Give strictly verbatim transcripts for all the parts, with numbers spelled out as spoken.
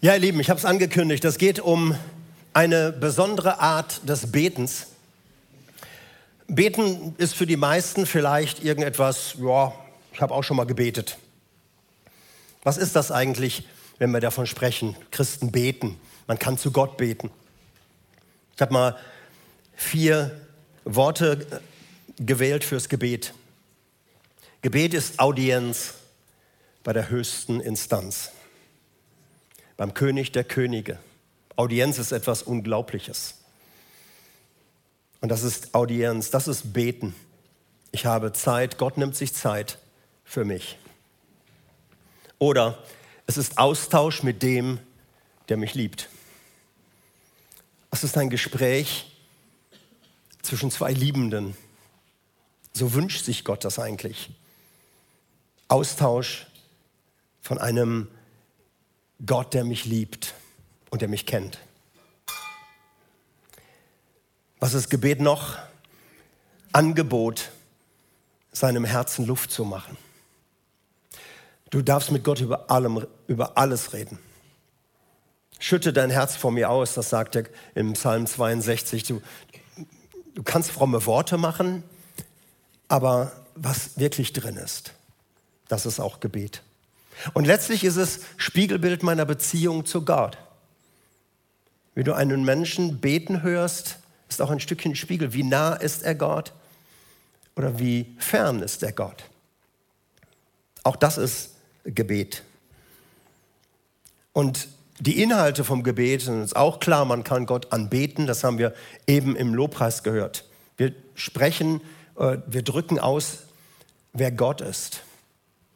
Ja, ihr Lieben, ich habe es angekündigt, es geht um eine besondere Art des Betens. Beten ist für die meisten vielleicht irgendetwas, ja, ich habe auch schon mal gebetet. Was ist das eigentlich, wenn wir davon sprechen? Christen beten, man kann zu Gott beten. Ich habe mal vier Worte gewählt fürs Gebet. Gebet ist Audienz bei der höchsten Instanz. Beim König der Könige. Audienz ist etwas Unglaubliches. Und das ist Audienz, das ist Beten. Ich habe Zeit, Gott nimmt sich Zeit für mich. Oder es ist Austausch mit dem, der mich liebt. Es ist ein Gespräch zwischen zwei Liebenden. So wünscht sich Gott das eigentlich. Austausch von einem Gott, der mich liebt und der mich kennt. Was ist Gebet noch? Angebot, seinem Herzen Luft zu machen. Du darfst mit Gott über allem, über alles reden. Schütte dein Herz vor mir aus, das sagt er im Psalm zweiundsechzig. Du, du kannst fromme Worte machen, aber was wirklich drin ist, das ist auch Gebet. Und letztlich ist es Spiegelbild meiner Beziehung zu Gott. Wenn du einen Menschen beten hörst, ist auch ein Stückchen Spiegel. Wie nah ist er Gott oder wie fern ist er Gott? Auch das ist Gebet. Und die Inhalte vom Gebet sind uns auch klar. Man kann Gott anbeten, das haben wir eben im Lobpreis gehört. Wir sprechen, wir drücken aus, wer Gott ist.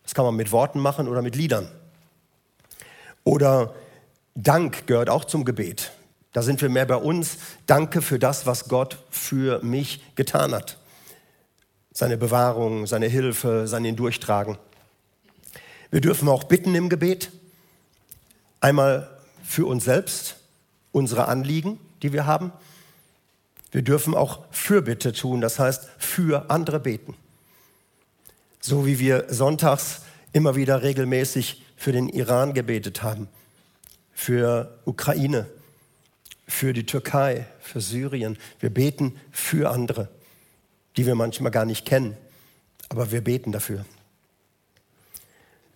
Das kann man mit Worten machen oder mit Liedern. Oder Dank gehört auch zum Gebet. Da sind wir mehr bei uns. Danke für das, was Gott für mich getan hat. Seine Bewahrung, seine Hilfe, sein Hindurchtragen. Wir dürfen auch bitten im Gebet. Einmal für uns selbst, unsere Anliegen, die wir haben. Wir dürfen auch Fürbitte tun, das heißt für andere beten. So wie wir sonntags immer wieder regelmäßig für den Iran gebetet haben, für Ukraine, für die Türkei, für Syrien. Wir beten für andere, die wir manchmal gar nicht kennen, aber wir beten dafür.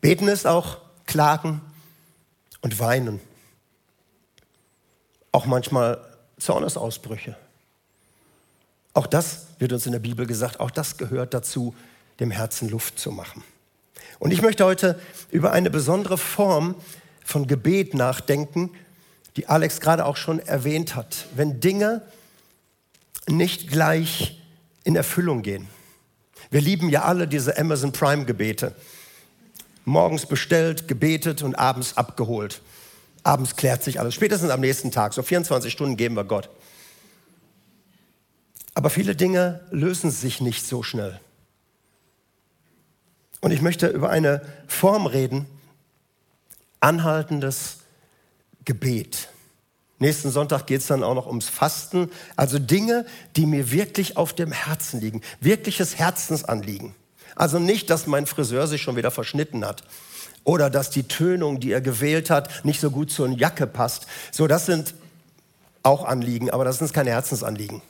Beten ist auch Klagen und Weinen, auch manchmal Zornesausbrüche. Auch das wird uns in der Bibel gesagt, auch das gehört dazu, dem Herzen Luft zu machen. Und ich möchte heute über eine besondere Form von Gebet nachdenken, die Alex gerade auch schon erwähnt hat. Wenn Dinge nicht gleich in Erfüllung gehen. Wir lieben ja alle diese Amazon Prime Gebete. Morgens bestellt, gebetet und abends abgeholt. Abends klärt sich alles. Spätestens am nächsten Tag, so vierundzwanzig Stunden geben wir Gott. Aber viele Dinge lösen sich nicht so schnell. Und ich möchte über eine Form reden, anhaltendes Gebet. Nächsten Sonntag geht es dann auch noch ums Fasten. Also Dinge, die mir wirklich auf dem Herzen liegen. Wirkliches Herzensanliegen. Also nicht, dass mein Friseur sich schon wieder verschnitten hat. Oder dass die Tönung, die er gewählt hat, nicht so gut zur Jacke passt. So, das sind auch Anliegen, aber das sind keine Herzensanliegen.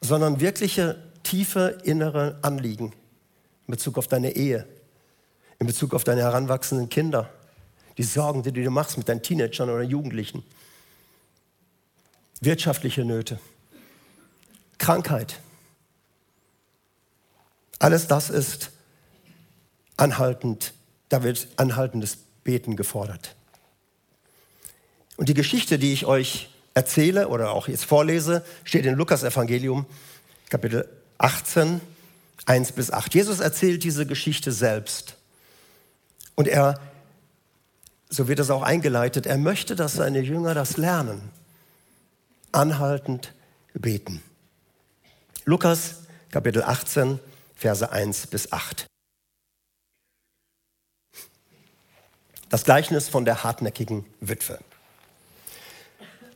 Sondern wirkliche, tiefe, innere Anliegen. In Bezug auf deine Ehe, in Bezug auf deine heranwachsenden Kinder, die Sorgen, die du machst mit deinen Teenagern oder Jugendlichen, wirtschaftliche Nöte, Krankheit. Alles das ist anhaltend, da wird anhaltendes Beten gefordert. Und die Geschichte, die ich euch erzähle oder auch jetzt vorlese, steht in Lukas-Evangelium, Kapitel achtzehn, eins bis acht. Jesus erzählt diese Geschichte selbst. Und er, so wird es auch eingeleitet, er möchte, dass seine Jünger das lernen. Anhaltend beten. Lukas, Kapitel achtzehn, Verse eins bis acht. Das Gleichnis von der hartnäckigen Witwe.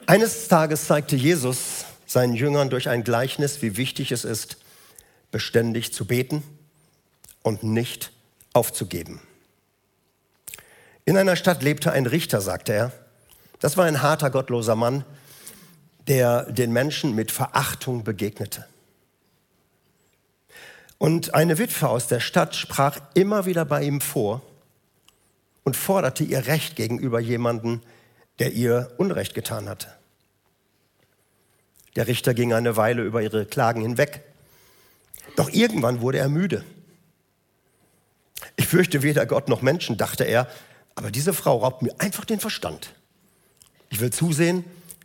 Eines Tages zeigte Jesus seinen Jüngern durch ein Gleichnis, wie wichtig es ist, beständig zu beten und nicht aufzugeben. In einer Stadt lebte ein Richter, sagte er. Das war ein harter, gottloser Mann, der den Menschen mit Verachtung begegnete. Und eine Witwe aus der Stadt sprach immer wieder bei ihm vor und forderte ihr Recht gegenüber jemandem, der ihr Unrecht getan hatte. Der Richter ging eine Weile über ihre Klagen hinweg. Doch irgendwann wurde er müde. Ich fürchte weder Gott noch Menschen, dachte er, aber diese Frau raubt mir einfach den Verstand. Ich will zusehen,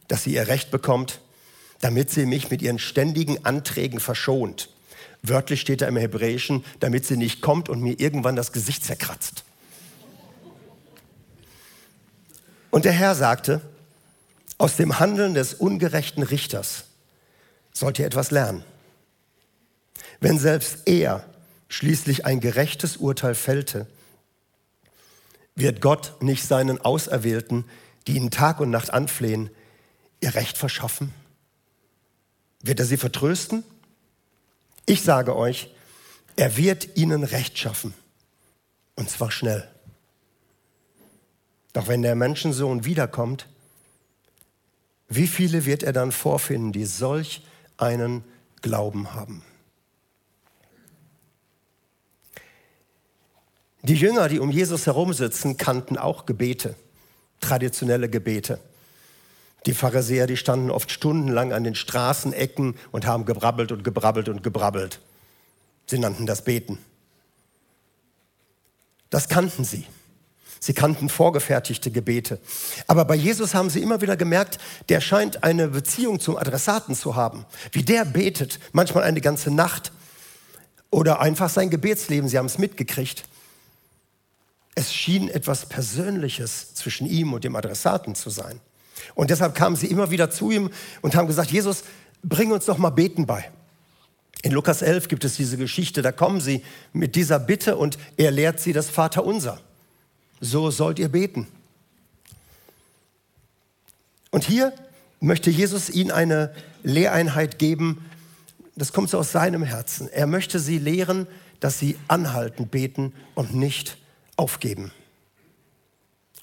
dass sie ihr Recht bekommt, damit sie mich mit ihren ständigen Anträgen verschont. Wörtlich steht da im Hebräischen, damit sie nicht kommt und mir irgendwann das Gesicht zerkratzt. Und der Herr sagte, aus dem Handeln des ungerechten Richters sollt ihr etwas lernen. Wenn selbst er schließlich ein gerechtes Urteil fällte, wird Gott nicht seinen Auserwählten, die ihn Tag und Nacht anflehen, ihr Recht verschaffen? Wird er sie vertrösten? Ich sage euch, er wird ihnen Recht schaffen, und zwar schnell. Doch wenn der Menschensohn wiederkommt, wie viele wird er dann vorfinden, die solch einen Glauben haben? Die Jünger, die um Jesus herumsitzen, kannten auch Gebete, traditionelle Gebete. Die Pharisäer, die standen oft stundenlang an den Straßenecken und haben gebrabbelt und gebrabbelt und gebrabbelt. Sie nannten das Beten. Das kannten sie. Sie kannten vorgefertigte Gebete. Aber bei Jesus haben sie immer wieder gemerkt, der scheint eine Beziehung zum Adressaten zu haben. Wie der betet, manchmal eine ganze Nacht oder einfach sein Gebetsleben, sie haben es mitgekriegt. Es schien etwas Persönliches zwischen ihm und dem Adressaten zu sein. Und deshalb kamen sie immer wieder zu ihm und haben gesagt, Jesus, bring uns doch mal Beten bei. In Lukas elf gibt es diese Geschichte, da kommen sie mit dieser Bitte und er lehrt sie das Vaterunser. So sollt ihr beten. Und hier möchte Jesus ihnen eine Lehreinheit geben, das kommt so aus seinem Herzen. Er möchte sie lehren, dass sie anhaltend beten und nicht aufgeben.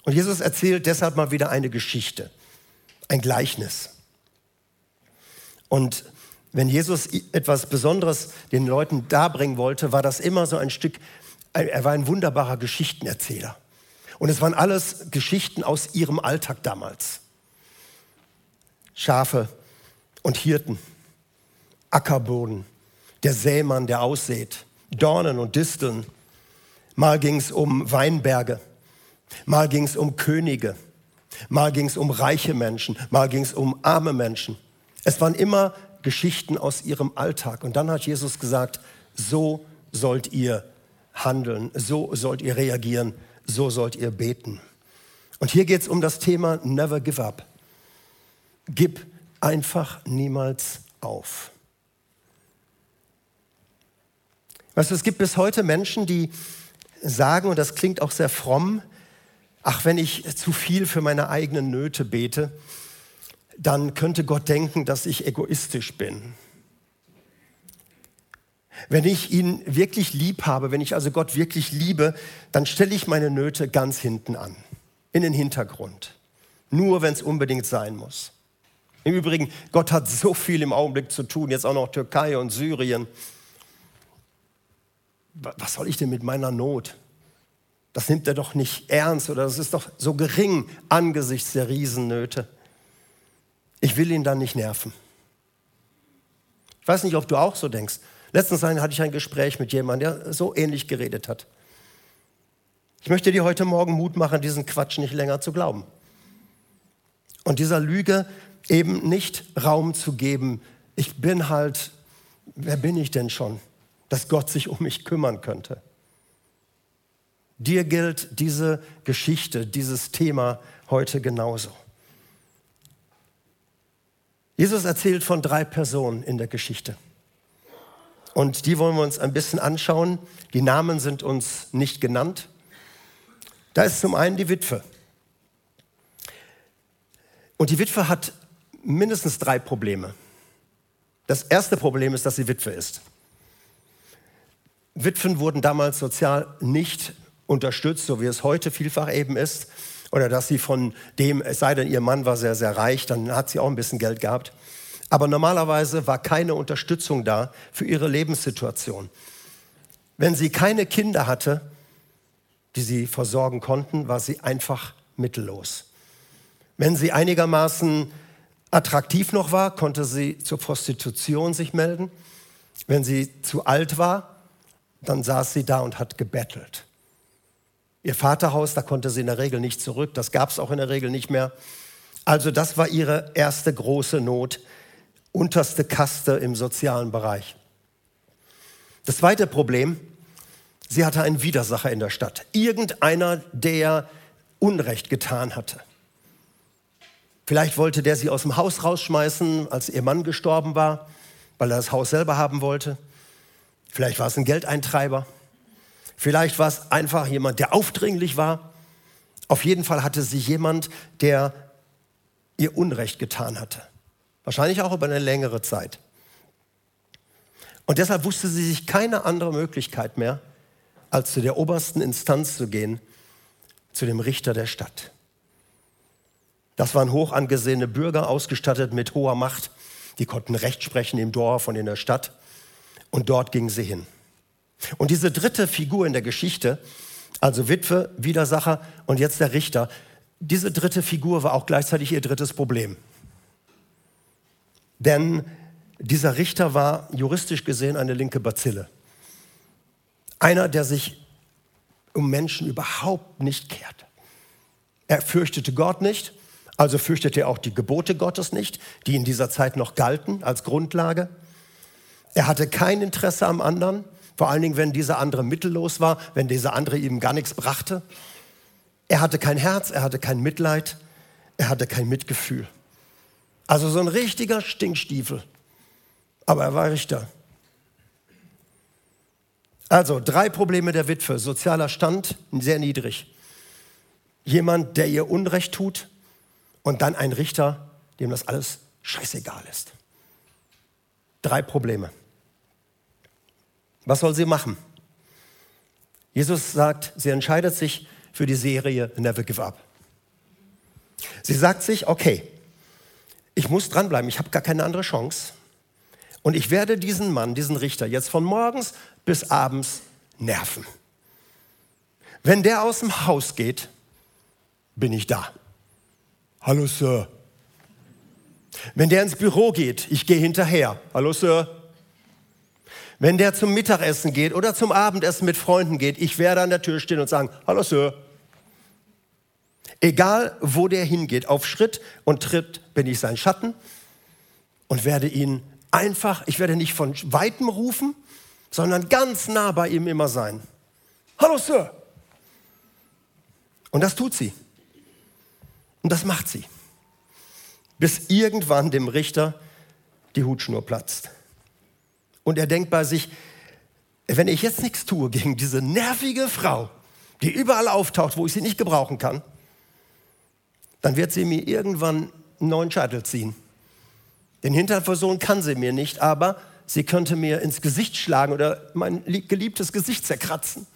Und Jesus erzählt deshalb mal wieder eine Geschichte, ein Gleichnis. Und wenn Jesus etwas Besonderes den Leuten darbringen wollte, war das immer so ein Stück, er war ein wunderbarer Geschichtenerzähler. Und es waren alles Geschichten aus ihrem Alltag damals. Schafe und Hirten, Ackerboden, der Sämann, der aussät, Dornen und Disteln. Mal ging es um Weinberge. Mal ging es um Könige, mal ging es um reiche Menschen, mal ging es um arme Menschen. Es waren immer Geschichten aus ihrem Alltag. Und dann hat Jesus gesagt, so sollt ihr handeln, so sollt ihr reagieren, so sollt ihr beten. Und hier geht es um das Thema Never Give Up. Gib einfach niemals auf. Weißt du, es gibt bis heute Menschen, die sagen, und das klingt auch sehr fromm, ach, wenn ich zu viel für meine eigenen Nöte bete, dann könnte Gott denken, dass ich egoistisch bin. Wenn ich ihn wirklich lieb habe, wenn ich also Gott wirklich liebe, dann stelle ich meine Nöte ganz hinten an, in den Hintergrund. Nur, wenn es unbedingt sein muss. Im Übrigen, Gott hat so viel im Augenblick zu tun, jetzt auch noch Türkei und Syrien. Was soll ich denn mit meiner Not? Das nimmt er doch nicht ernst oder das ist doch so gering angesichts der Riesennöte. Ich will ihn dann nicht nerven. Ich weiß nicht, ob du auch so denkst. Letztens hatte ich ein Gespräch mit jemandem, der so ähnlich geredet hat. Ich möchte dir heute Morgen Mut machen, diesen Quatsch nicht länger zu glauben. Und dieser Lüge eben nicht Raum zu geben. Ich bin halt, wer bin ich denn schon, dass Gott sich um mich kümmern könnte? Dir gilt diese Geschichte, dieses Thema heute genauso. Jesus erzählt von drei Personen in der Geschichte. Und die wollen wir uns ein bisschen anschauen. Die Namen sind uns nicht genannt. Da ist zum einen die Witwe. Und die Witwe hat mindestens drei Probleme. Das erste Problem ist, dass sie Witwe ist. Witwen wurden damals sozial nicht unterstützt, so wie es heute vielfach eben ist. Oder dass sie von dem, es sei denn, ihr Mann war sehr, sehr reich, dann hat sie auch ein bisschen Geld gehabt. Aber normalerweise war keine Unterstützung da für ihre Lebenssituation. Wenn sie keine Kinder hatte, die sie versorgen konnten, war sie einfach mittellos. Wenn sie einigermaßen attraktiv noch war, konnte sie zur Prostitution sich melden. Wenn sie zu alt war, dann saß sie da und hat gebettelt. Ihr Vaterhaus, da konnte sie in der Regel nicht zurück, das gab es auch in der Regel nicht mehr. Also das war ihre erste große Not, unterste Kaste im sozialen Bereich. Das zweite Problem, sie hatte einen Widersacher in der Stadt. Irgendeiner, der Unrecht getan hatte. Vielleicht wollte der sie aus dem Haus rausschmeißen, als ihr Mann gestorben war, weil er das Haus selber haben wollte. Vielleicht war es ein Geldeintreiber. Vielleicht war es einfach jemand, der aufdringlich war. Auf jeden Fall hatte sie jemand, der ihr Unrecht getan hatte. Wahrscheinlich auch über eine längere Zeit. Und deshalb wusste sie sich keine andere Möglichkeit mehr, als zu der obersten Instanz zu gehen, zu dem Richter der Stadt. Das waren hoch angesehene Bürger, ausgestattet mit hoher Macht. Die konnten Recht sprechen im Dorf und in der Stadt. Und dort gingen sie hin. Und diese dritte Figur in der Geschichte, also Witwe, Widersacher und jetzt der Richter, diese dritte Figur war auch gleichzeitig ihr drittes Problem. Denn dieser Richter war juristisch gesehen eine linke Bazille. Einer, der sich um Menschen überhaupt nicht kehrt. Er fürchtete Gott nicht, also fürchtete er auch die Gebote Gottes nicht, die in dieser Zeit noch galten als Grundlage. Er hatte kein Interesse am anderen, vor allen Dingen, wenn dieser andere mittellos war, wenn dieser andere ihm gar nichts brachte. Er hatte kein Herz, er hatte kein Mitleid, er hatte kein Mitgefühl. Also so ein richtiger Stinkstiefel. Aber er war Richter. Also drei Probleme der Witwe. Sozialer Stand, sehr niedrig. Jemand, der ihr Unrecht tut und dann ein Richter, dem das alles scheißegal ist. Drei Probleme. Was soll sie machen? Jesus sagt, sie entscheidet sich für die Serie Never Give Up. Sie sagt sich, okay, ich muss dranbleiben, ich habe gar keine andere Chance. Und ich werde diesen Mann, diesen Richter, jetzt von morgens bis abends nerven. Wenn der aus dem Haus geht, bin ich da. Hallo, Sir. Wenn der ins Büro geht, ich gehe hinterher. Hallo, Sir. Wenn der zum Mittagessen geht oder zum Abendessen mit Freunden geht, ich werde an der Tür stehen und sagen, hallo, Sir. Egal, wo der hingeht, auf Schritt und Tritt bin ich sein Schatten und werde ihn einfach, ich werde nicht von Weitem rufen, sondern ganz nah bei ihm immer sein. Hallo, Sir. Und das tut sie. Und das macht sie. Bis irgendwann dem Richter die Hutschnur platzt. Und er denkt bei sich, wenn ich jetzt nichts tue gegen diese nervige Frau, die überall auftaucht, wo ich sie nicht gebrauchen kann, dann wird sie mir irgendwann einen neuen Scheitel ziehen. Den Hintern versohlen kann sie mir nicht, aber sie könnte mir ins Gesicht schlagen oder mein geliebtes Gesicht zerkratzen.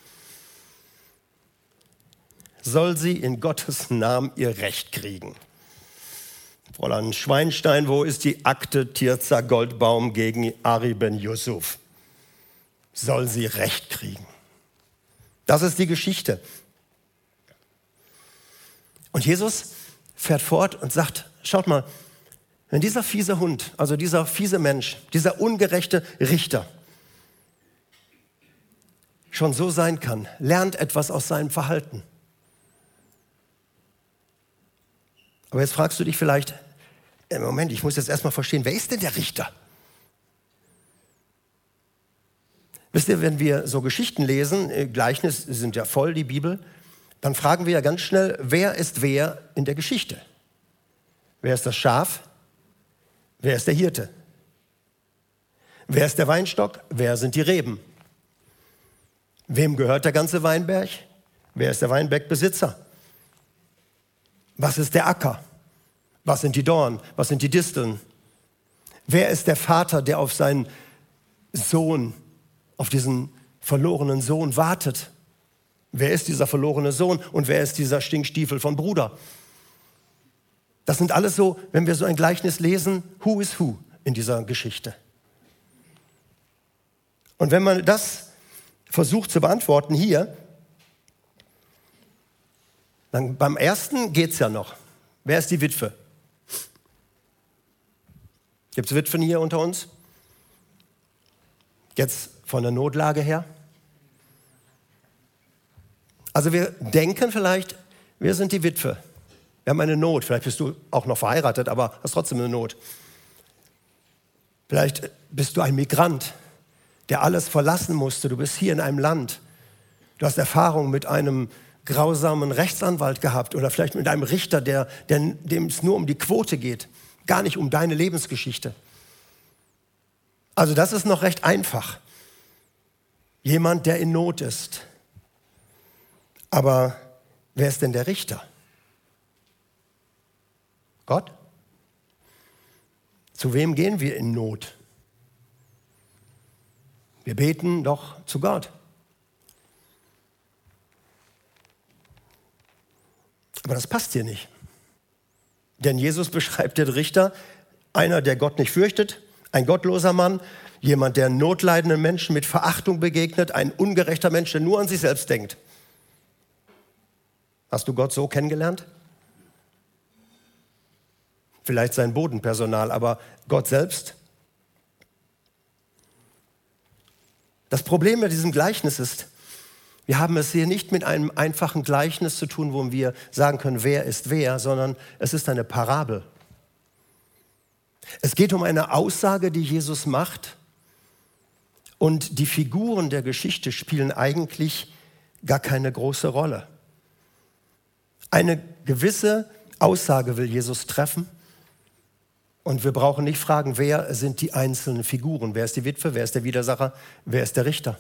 Soll sie in Gottes Namen ihr Recht kriegen? Fräulein Schweinstein, wo ist die Akte Tirza Goldbaum gegen Ari Ben Yusuf? Soll sie Recht kriegen? Das ist die Geschichte. Und Jesus fährt fort und sagt, schaut mal, wenn dieser fiese Hund, also dieser fiese Mensch, dieser ungerechte Richter schon so sein kann, lernt etwas aus seinem Verhalten. Aber jetzt fragst du dich vielleicht, Moment, ich muss jetzt erstmal verstehen, wer ist denn der Richter? Wisst ihr, wenn wir so Geschichten lesen, Gleichnisse sind ja voll, die Bibel, dann fragen wir ja ganz schnell, wer ist wer in der Geschichte? Wer ist das Schaf? Wer ist der Hirte? Wer ist der Weinstock? Wer sind die Reben? Wem gehört der ganze Weinberg? Wer ist der Weinbergbesitzer? Was ist der Acker? Was sind die Dornen? Was sind die Disteln? Wer ist der Vater, der auf seinen Sohn, auf diesen verlorenen Sohn wartet? Wer ist dieser verlorene Sohn und wer ist dieser Stinkstiefel von Bruder? Das sind alles so, wenn wir so ein Gleichnis lesen, who is who in dieser Geschichte. Und wenn man das versucht zu beantworten hier, dann beim ersten geht's ja noch. Wer ist die Witwe? Gibt's Witwen hier unter uns? Jetzt von der Notlage her? Also wir denken vielleicht, wir sind die Witwe. Wir haben eine Not. Vielleicht bist du auch noch verheiratet, aber hast trotzdem eine Not. Vielleicht bist du ein Migrant, der alles verlassen musste. Du bist hier in einem Land. Du hast Erfahrung mit einem grausamen Rechtsanwalt gehabt oder vielleicht mit einem Richter, der, der, dem es nur um die Quote geht, gar nicht um deine Lebensgeschichte. Also das ist noch recht einfach. Jemand, der in Not ist. Aber wer ist denn der Richter? Gott? Zu wem gehen wir in Not? Wir beten doch zu Gott. Aber das passt hier nicht. Denn Jesus beschreibt den Richter, einer, der Gott nicht fürchtet, ein gottloser Mann, jemand, der notleidenden Menschen mit Verachtung begegnet, ein ungerechter Mensch, der nur an sich selbst denkt. Hast du Gott so kennengelernt? Vielleicht sein Bodenpersonal, aber Gott selbst? Das Problem mit diesem Gleichnis ist, wir haben es hier nicht mit einem einfachen Gleichnis zu tun, wo wir sagen können, wer ist wer, sondern es ist eine Parabel. Es geht um eine Aussage, die Jesus macht, und die Figuren der Geschichte spielen eigentlich gar keine große Rolle. Eine gewisse Aussage will Jesus treffen und wir brauchen nicht fragen, wer sind die einzelnen Figuren, wer ist die Witwe, wer ist der Widersacher, wer ist der Richter,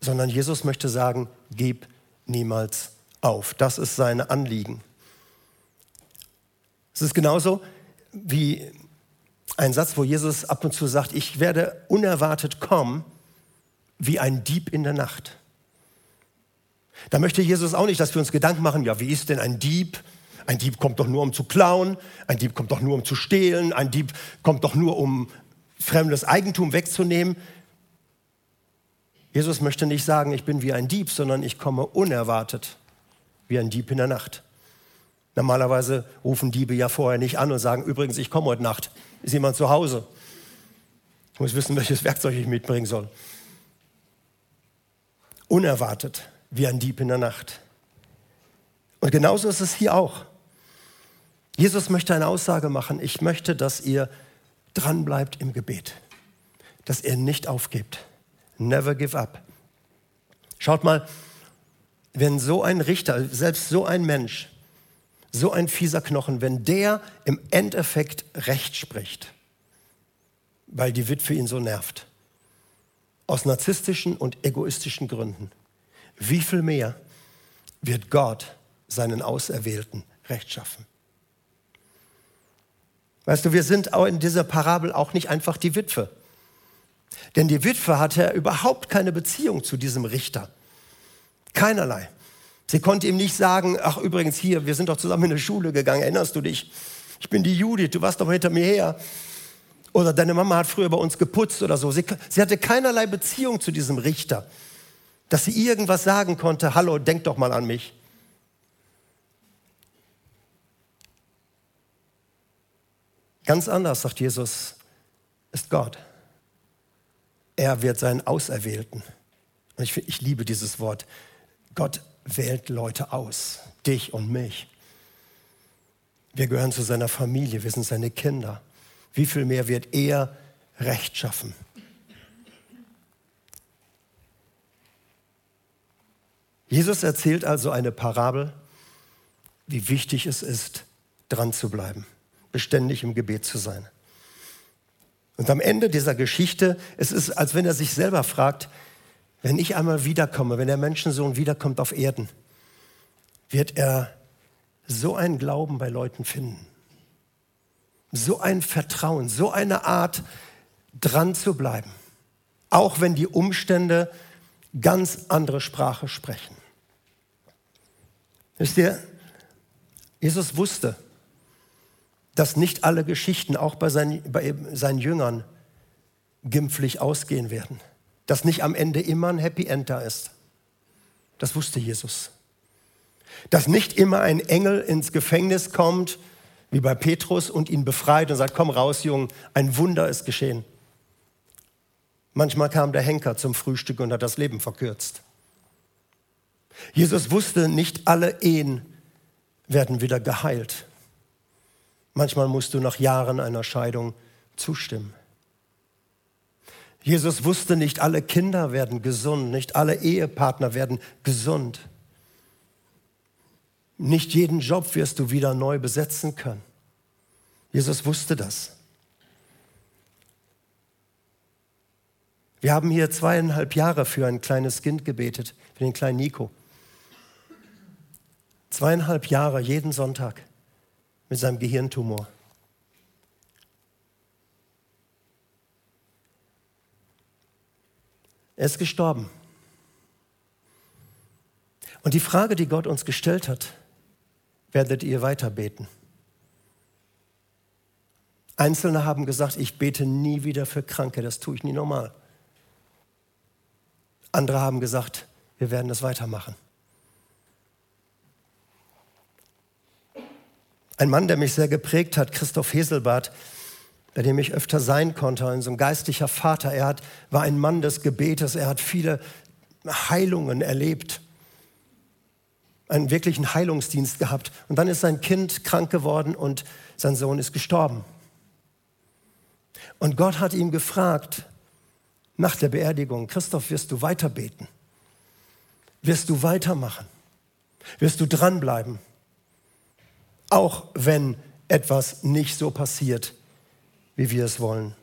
sondern Jesus möchte sagen, gib niemals auf. Das ist seine Anliegen. Es ist genauso wie ein Satz, wo Jesus ab und zu sagt, ich werde unerwartet kommen wie ein Dieb in der Nacht. Da möchte Jesus auch nicht, dass wir uns Gedanken machen, ja, wie ist denn ein Dieb? Ein Dieb kommt doch nur, um zu klauen. Ein Dieb kommt doch nur, um zu stehlen. Ein Dieb kommt doch nur, um fremdes Eigentum wegzunehmen. Jesus möchte nicht sagen, ich bin wie ein Dieb, sondern ich komme unerwartet, wie ein Dieb in der Nacht. Normalerweise rufen Diebe ja vorher nicht an und sagen, übrigens, ich komme heute Nacht. Ist jemand zu Hause? Ich muss wissen, welches Werkzeug ich mitbringen soll. Unerwartet. Wie ein Dieb in der Nacht. Und genauso ist es hier auch. Jesus möchte eine Aussage machen. Ich möchte, dass ihr dranbleibt im Gebet. Dass ihr nicht aufgebt. Never give up. Schaut mal, wenn so ein Richter, selbst so ein Mensch, so ein fieser Knochen, wenn der im Endeffekt Recht spricht, weil die Witwe ihn so nervt, aus narzisstischen und egoistischen Gründen, wie viel mehr wird Gott seinen Auserwählten Recht schaffen? Weißt du, wir sind auch in dieser Parabel auch nicht einfach die Witwe. Denn die Witwe hatte überhaupt keine Beziehung zu diesem Richter. Keinerlei. Sie konnte ihm nicht sagen, ach übrigens hier, wir sind doch zusammen in die Schule gegangen, erinnerst du dich? Ich bin die Judith, du warst doch hinter mir her. Oder deine Mama hat früher bei uns geputzt oder so. Sie, sie hatte keinerlei Beziehung zu diesem Richter. Dass sie irgendwas sagen konnte, hallo, denk doch mal an mich. Ganz anders, sagt Jesus, ist Gott. Er wird seinen Auserwählten. Und ich, ich liebe dieses Wort. Gott wählt Leute aus, dich und mich. Wir gehören zu seiner Familie, wir sind seine Kinder. Wie viel mehr wird er Recht schaffen? Jesus erzählt also eine Parabel, wie wichtig es ist, dran zu bleiben, beständig im Gebet zu sein. Und am Ende dieser Geschichte, es ist, als wenn er sich selber fragt, wenn ich einmal wiederkomme, wenn der Menschensohn wiederkommt auf Erden, wird er so einen Glauben bei Leuten finden, so ein Vertrauen, so eine Art, dran zu bleiben, auch wenn die Umstände ganz andere Sprache sprechen. Wisst ihr, Jesus wusste, dass nicht alle Geschichten auch bei seinen, bei seinen Jüngern glimpflich ausgehen werden. Dass nicht am Ende immer ein Happy End da ist. Das wusste Jesus. Dass nicht immer ein Engel ins Gefängnis kommt, wie bei Petrus, und ihn befreit und sagt, komm raus, Junge, ein Wunder ist geschehen. Manchmal kam der Henker zum Frühstück und hat das Leben verkürzt. Jesus wusste, nicht alle Ehen werden wieder geheilt. Manchmal musst du nach Jahren einer Scheidung zustimmen. Jesus wusste, nicht alle Kinder werden gesund, nicht alle Ehepartner werden gesund. Nicht jeden Job wirst du wieder neu besetzen können. Jesus wusste das. Wir haben hier zweieinhalb Jahre für ein kleines Kind gebetet, für den kleinen Nico. Zweieinhalb Jahre jeden Sonntag mit seinem Gehirntumor. Er ist gestorben. Und die Frage, die Gott uns gestellt hat, werdet ihr weiter beten? Einzelne haben gesagt, ich bete nie wieder für Kranke, das tue ich nie normal. Andere haben gesagt, wir werden das weitermachen. Ein Mann, der mich sehr geprägt hat, Christoph Heselbart, bei dem ich öfter sein konnte, ein so ein geistlicher Vater, er hat, war ein Mann des Gebetes, er hat viele Heilungen erlebt, einen wirklichen Heilungsdienst gehabt. Und dann ist sein Kind krank geworden und sein Sohn ist gestorben. Und Gott hat ihn gefragt, nach der Beerdigung, Christoph, wirst du weiter beten? Wirst du weitermachen? Wirst du dranbleiben? Auch wenn etwas nicht so passiert, wie wir es wollen.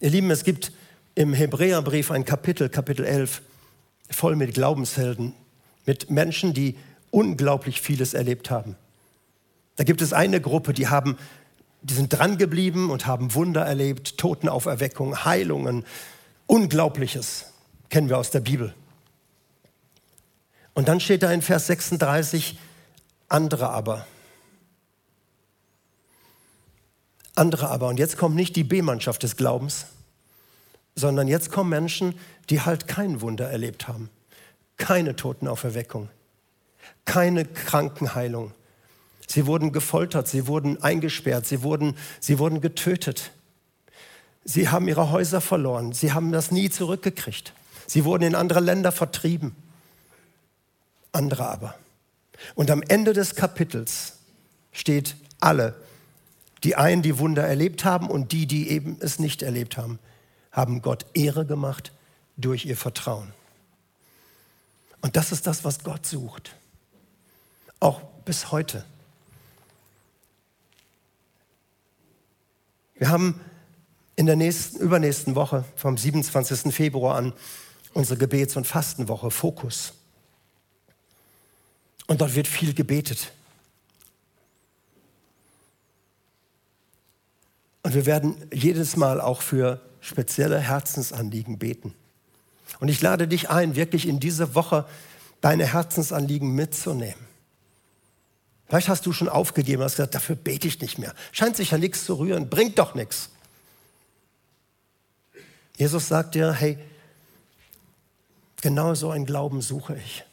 Ihr Lieben, es gibt im Hebräerbrief ein Kapitel, Kapitel elf, voll mit Glaubenshelden, mit Menschen, die unglaublich vieles erlebt haben. Da gibt es eine Gruppe, die haben Die sind dran geblieben und haben Wunder erlebt, Totenauferweckung, Heilungen, Unglaubliches, kennen wir aus der Bibel. Und dann steht da in Vers sechsunddreißig, andere aber. Andere aber. Und jetzt kommt nicht die B-Mannschaft des Glaubens, sondern jetzt kommen Menschen, die halt kein Wunder erlebt haben. Keine Totenauferweckung, keine Krankenheilung. Sie wurden gefoltert, sie wurden eingesperrt, sie wurden, sie wurden getötet. Sie haben ihre Häuser verloren, sie haben das nie zurückgekriegt. Sie wurden in andere Länder vertrieben. Andere aber. Und am Ende des Kapitels steht alle, die einen, die Wunder erlebt haben und die, die eben es nicht erlebt haben, haben Gott Ehre gemacht durch ihr Vertrauen. Und das ist das, was Gott sucht. Auch bis heute. Wir haben in der nächsten, übernächsten Woche vom siebenundzwanzigsten Februar an unsere Gebets- und Fastenwoche, Fokus. Und dort wird viel gebetet. Und wir werden jedes Mal auch für spezielle Herzensanliegen beten. Und ich lade dich ein, wirklich in dieser Woche deine Herzensanliegen mitzunehmen. Vielleicht hast du schon aufgegeben, hast gesagt, dafür bete ich nicht mehr. Scheint sich ja nichts zu rühren, bringt doch nichts. Jesus sagt dir, hey, genau so einen Glauben suche ich.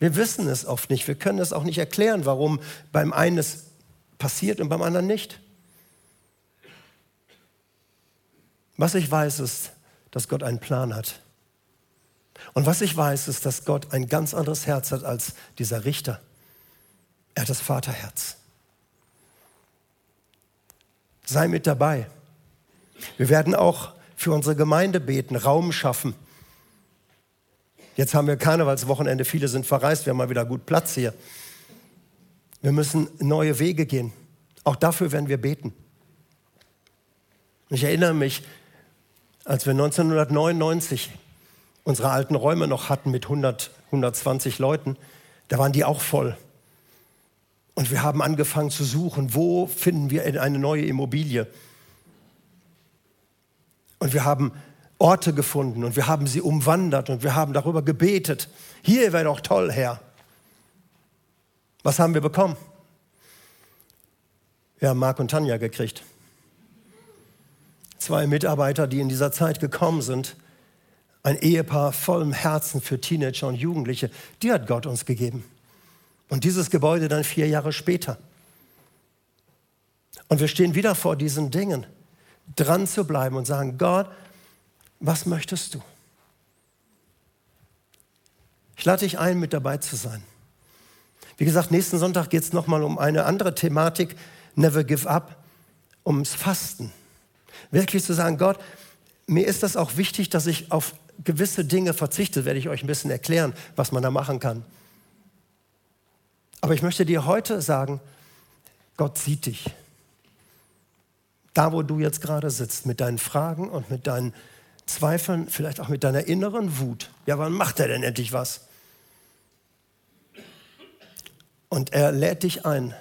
Wir wissen es oft nicht, wir können es auch nicht erklären, warum beim einen es passiert und beim anderen nicht. Was ich weiß, ist, dass Gott einen Plan hat. Und was ich weiß, ist, dass Gott ein ganz anderes Herz hat als dieser Richter. Er hat das Vaterherz. Sei mit dabei. Wir werden auch für unsere Gemeinde beten, Raum schaffen. Jetzt haben wir Karnevalswochenende, viele sind verreist, wir haben mal wieder gut Platz hier. Wir müssen neue Wege gehen. Auch dafür werden wir beten. Ich erinnere mich, als wir neunzehnhundertneunundneunzig unsere alten Räume noch hatten mit hundert, hundertzwanzig Leuten, da waren die auch voll. Und wir haben angefangen zu suchen, wo finden wir eine neue Immobilie? Und wir haben Orte gefunden und wir haben sie umwandert und wir haben darüber gebetet. Hier wäre doch toll, Herr. Was haben wir bekommen? Wir haben Marc und Tanja gekriegt. Zwei Mitarbeiter, die in dieser Zeit gekommen sind. Ein Ehepaar vollem Herzen für Teenager und Jugendliche. Die hat Gott uns gegeben. Und dieses Gebäude dann vier Jahre später. Und wir stehen wieder vor diesen Dingen, dran zu bleiben und sagen, Gott, was möchtest du? Ich lade dich ein, mit dabei zu sein. Wie gesagt, nächsten Sonntag geht es nochmal um eine andere Thematik, Never Give Up, ums Fasten. Wirklich zu sagen, Gott, mir ist das auch wichtig, dass ich auf gewisse Dinge verzichte, werde ich euch ein bisschen erklären, was man da machen kann. Aber ich möchte dir heute sagen, Gott sieht dich. Da, wo du jetzt gerade sitzt, mit deinen Fragen und mit deinen Zweifeln, vielleicht auch mit deiner inneren Wut. Ja, wann macht er denn endlich was? Und er lädt dich ein.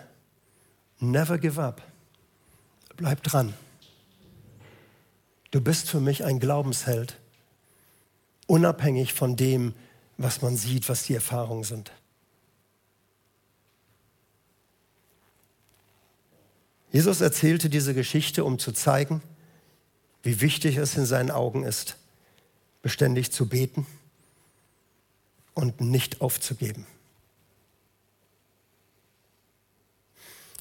Never give up. Bleib dran. Du bist für mich ein Glaubensheld. Unabhängig von dem, was man sieht, was die Erfahrungen sind. Jesus erzählte diese Geschichte, um zu zeigen, wie wichtig es in seinen Augen ist, beständig zu beten und nicht aufzugeben.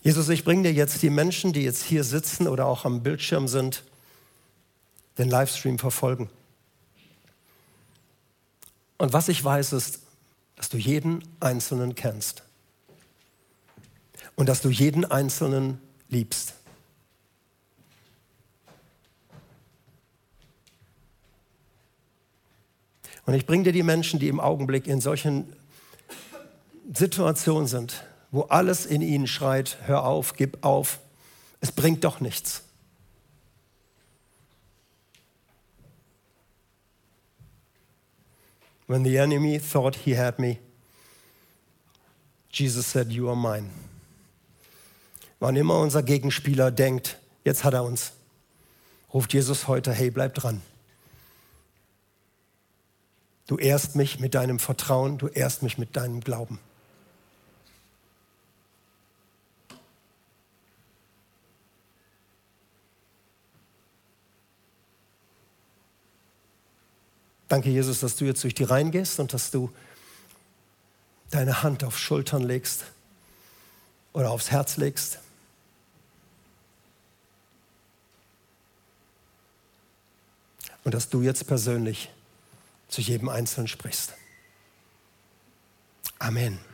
Jesus, ich bringe dir jetzt die Menschen, die jetzt hier sitzen oder auch am Bildschirm sind, den Livestream verfolgen. Und was ich weiß, ist, dass du jeden Einzelnen kennst und dass du jeden Einzelnen liebst. Und ich bringe dir die Menschen, die im Augenblick in solchen Situationen sind, wo alles in ihnen schreit, hör auf, gib auf, es bringt doch nichts. When the enemy thought he had me, Jesus said, you are mine. Wann immer unser Gegenspieler denkt, jetzt hat er uns, ruft Jesus heute, hey, bleib dran. Du ehrst mich mit deinem Vertrauen, du ehrst mich mit deinem Glauben. Danke, Jesus, dass du jetzt durch die Reihen gehst und dass du deine Hand auf Schultern legst oder aufs Herz legst. Und dass du jetzt persönlich zu jedem Einzelnen sprichst. Amen.